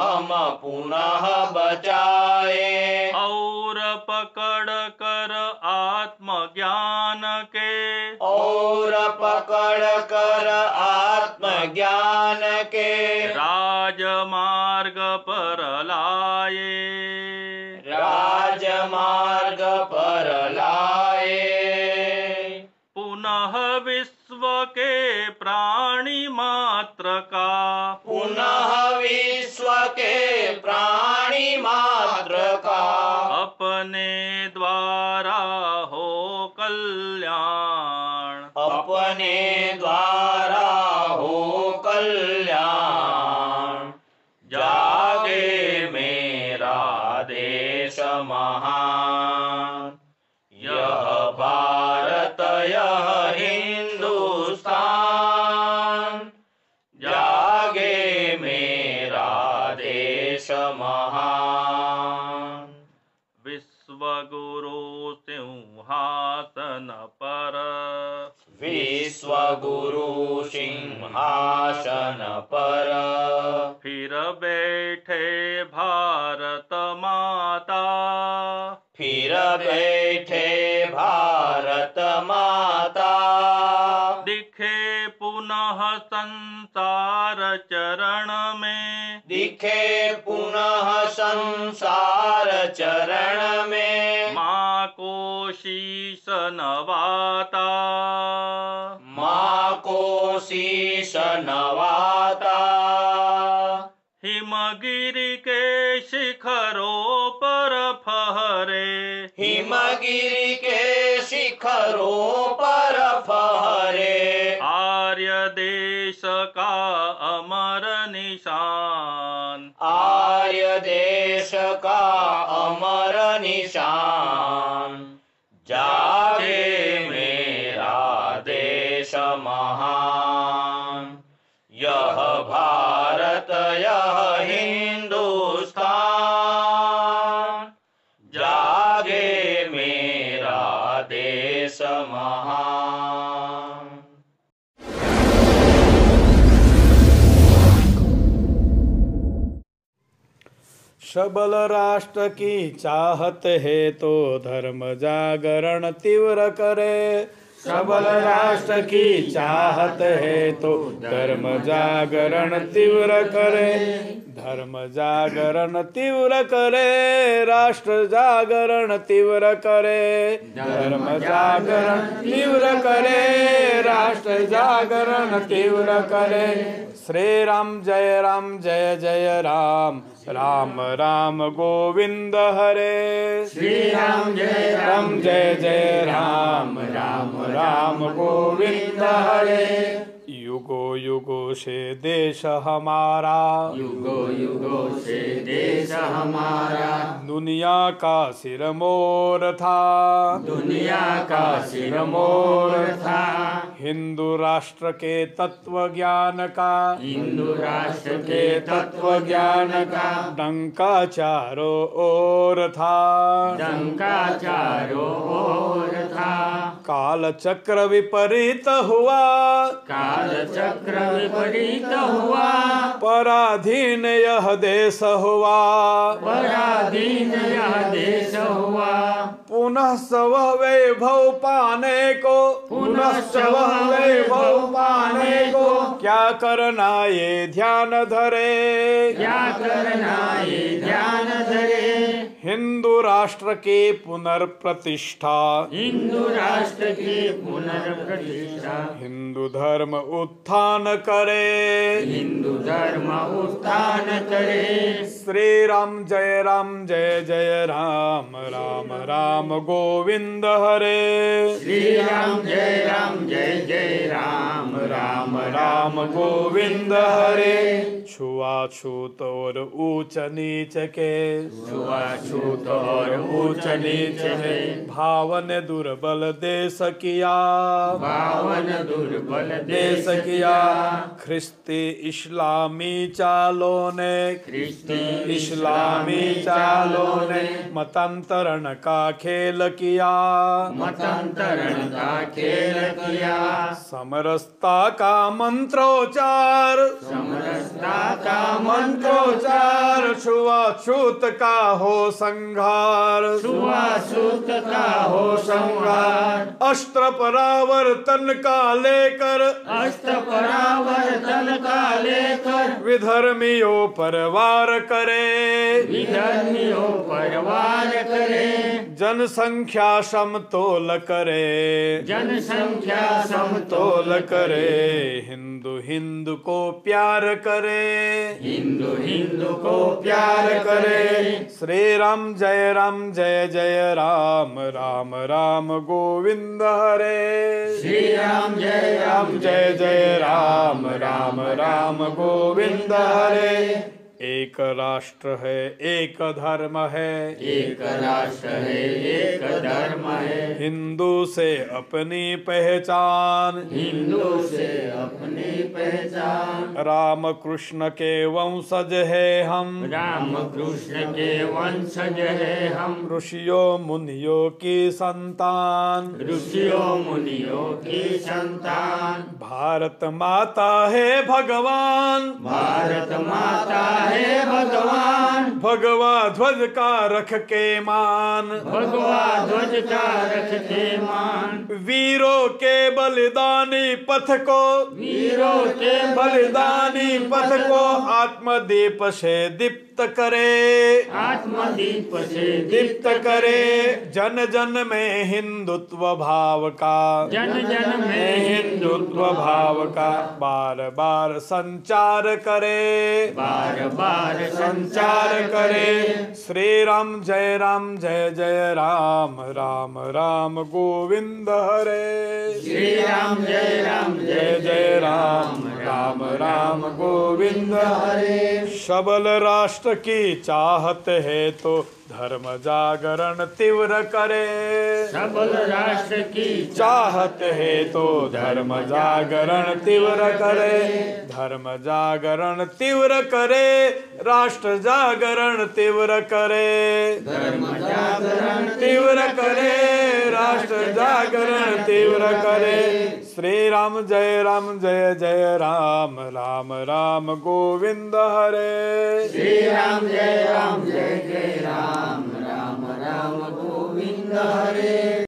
हम पुनः बचाए। और पकड़ कर आत्मज्ञान के, और पकड़ कर आत्मज्ञान के। राजमार्ग पर लाए, राजमार्ग पर लाए। पुनः विश्व के प्राणी मात्र का, पुनः विश्व के प्राणी मात्र का। अपने द्वारा हो कल्याण, अपने द्वारा हो कल्याण। जागे मेरा देश महान, यह भारत यह हिंदुस्तान। जागे मेरा देश महान। विश्व गुरु सिंहासन पर, विश्व गुरु सिंहासन पर। फिर बैठे भारत माता, फिर बैठे भारत माता। दिखे पुनः संसार चरण में, दिखे पुनः संसार चरण में। माँ को शीश नवाता, माँ को शीश नवाता। हिमगिरी के शिखरों पर फहरे, हिमगिरी के शिखरों पर फहरे। आर्य देश का अमर निशान, आर्य देश का अमर निशान। जागे मेरा देश महान, यह भारत यह हिंदुस्तान। जागे मेरा देश महान। सबल राष्ट्र की चाहत है तो धर्म जागरण तीव्र करे। सबल राष्ट्र की चाहत है तो धर्म जागरण तीव्र करे, धर्म जागरण तीव्र करे, राष्ट्र जागरण तीव्र करे, धर्म जागरण तीव्र करे, राष्ट्र जागरण तीव्र करे। श्री राम जय जय राम, राम राम गोविंद हरे। राम जय जय राम, राम राम गोविंद हरे। युगो युगो से देश हमारा, युगो युगो से देश हमारा, दुनिया का सिरमोर था, दुनिया का सिरमोर था। हिंदू राष्ट्र के तत्व ज्ञान का, हिंदू राष्ट्र के तत्व ज्ञान का, डंका चारों ओर था, डंका चारों ओर था। काल चक्र विपरीत हुआ, काल चक्र विपरीत हुआ, पराधीन यह देश हुआ, पराधीन यह देश हुआ। पुनः स्व वैभव पाने को, पुनः स्व वैभव पाने को, क्या करना ये ध्यान धरे, क्या करना ये ध्यान धरे। हिंदू राष्ट्र की पुनर्प्रतिष्ठा, हिंदू राष्ट्र की पुनर्प्रतिष्ठा, हिंदू धर्म उत्थान करे, हिंदू धर्म उत्थान करे। श्री राम जय जय राम, राम राम गोविंद हरे। श्री राम जय जय राम, राम राम गोविंद हरे। छुआछूत और ऊंच नीच के, छूत और ऊंच नीच है, भावन दुर्बल देश किया, भावन दुर्बल देश किया। ख्रिस्ती इस्लामी चालों ने, ख्रिस्ती इस्लामी चालों ने, मतांतरण का खेल किया, मतांतरण का खेल किया। समरसता का मंत्रोच्चार, समरसता का मंत्रोच्चार, छुआछूत का हो संघार, छुआछूत का हो संघार। अस्त्र परावर्तन का लेकर, अस्त्र परावर्तन का लेकर, विधर्मियों पर वार करे, विधर्मियों पर वार करे। जनसंख्या समतोल करे, जनसंख्या समतोल करे। हिंदू हिंदू को प्यार करे, हिंदू हिंदू को प्यार करे। श्री राम जय जय राम, राम राम गोविंद हरे। श्री राम जय जय राम, राम राम गोविंद हरे। एक राष्ट्र है एक धर्म है, एक राष्ट्र है एक धर्म है। हिंदू से अपनी पहचान, हिंदू से अपनी पहचान। राम कृष्ण के वंशज है हम, राम कृष्ण के वंशज है हम। ऋषियों मुनियों की संतान, ऋषियों मुनियों की संतान। भारत माता है भगवान, भारत माता हे भगवान। भगवा ध्वज का रख के मान, भगवा ध्वज का रख के मान। वीरों के बलिदानी पथ को, वीरों के बलिदानी पथ को, आत्मदीप से दीप्त करे, आत्मदीप से दीप्त करे। जन जन में हिंदुत्व भाव का, जन जन में हिंदुत्व भाव का, बार बार संचार करे, बार बार संचार करे। श्री राम जय जय राम, राम राम गोविंद हरे। श्री राम जय जय राम, राम राम गोविंद हरे। सबल राष्ट्र की चाहत है तो धर्म जागरण तीव्र करे, सबल राष्ट्र की चाहत है तो धर्म जागरण तीव्र करे, धर्म जागरण तीव्र करे, राष्ट्र जागरण तीव्र करे, धर्म जागरण तीव्र करे, राष्ट्र जागरण तीव्र करे। श्री राम जय जय राम, राम राम गोविंद हरे। श्री राम जय जय राम, राम राम गोविंद हरे।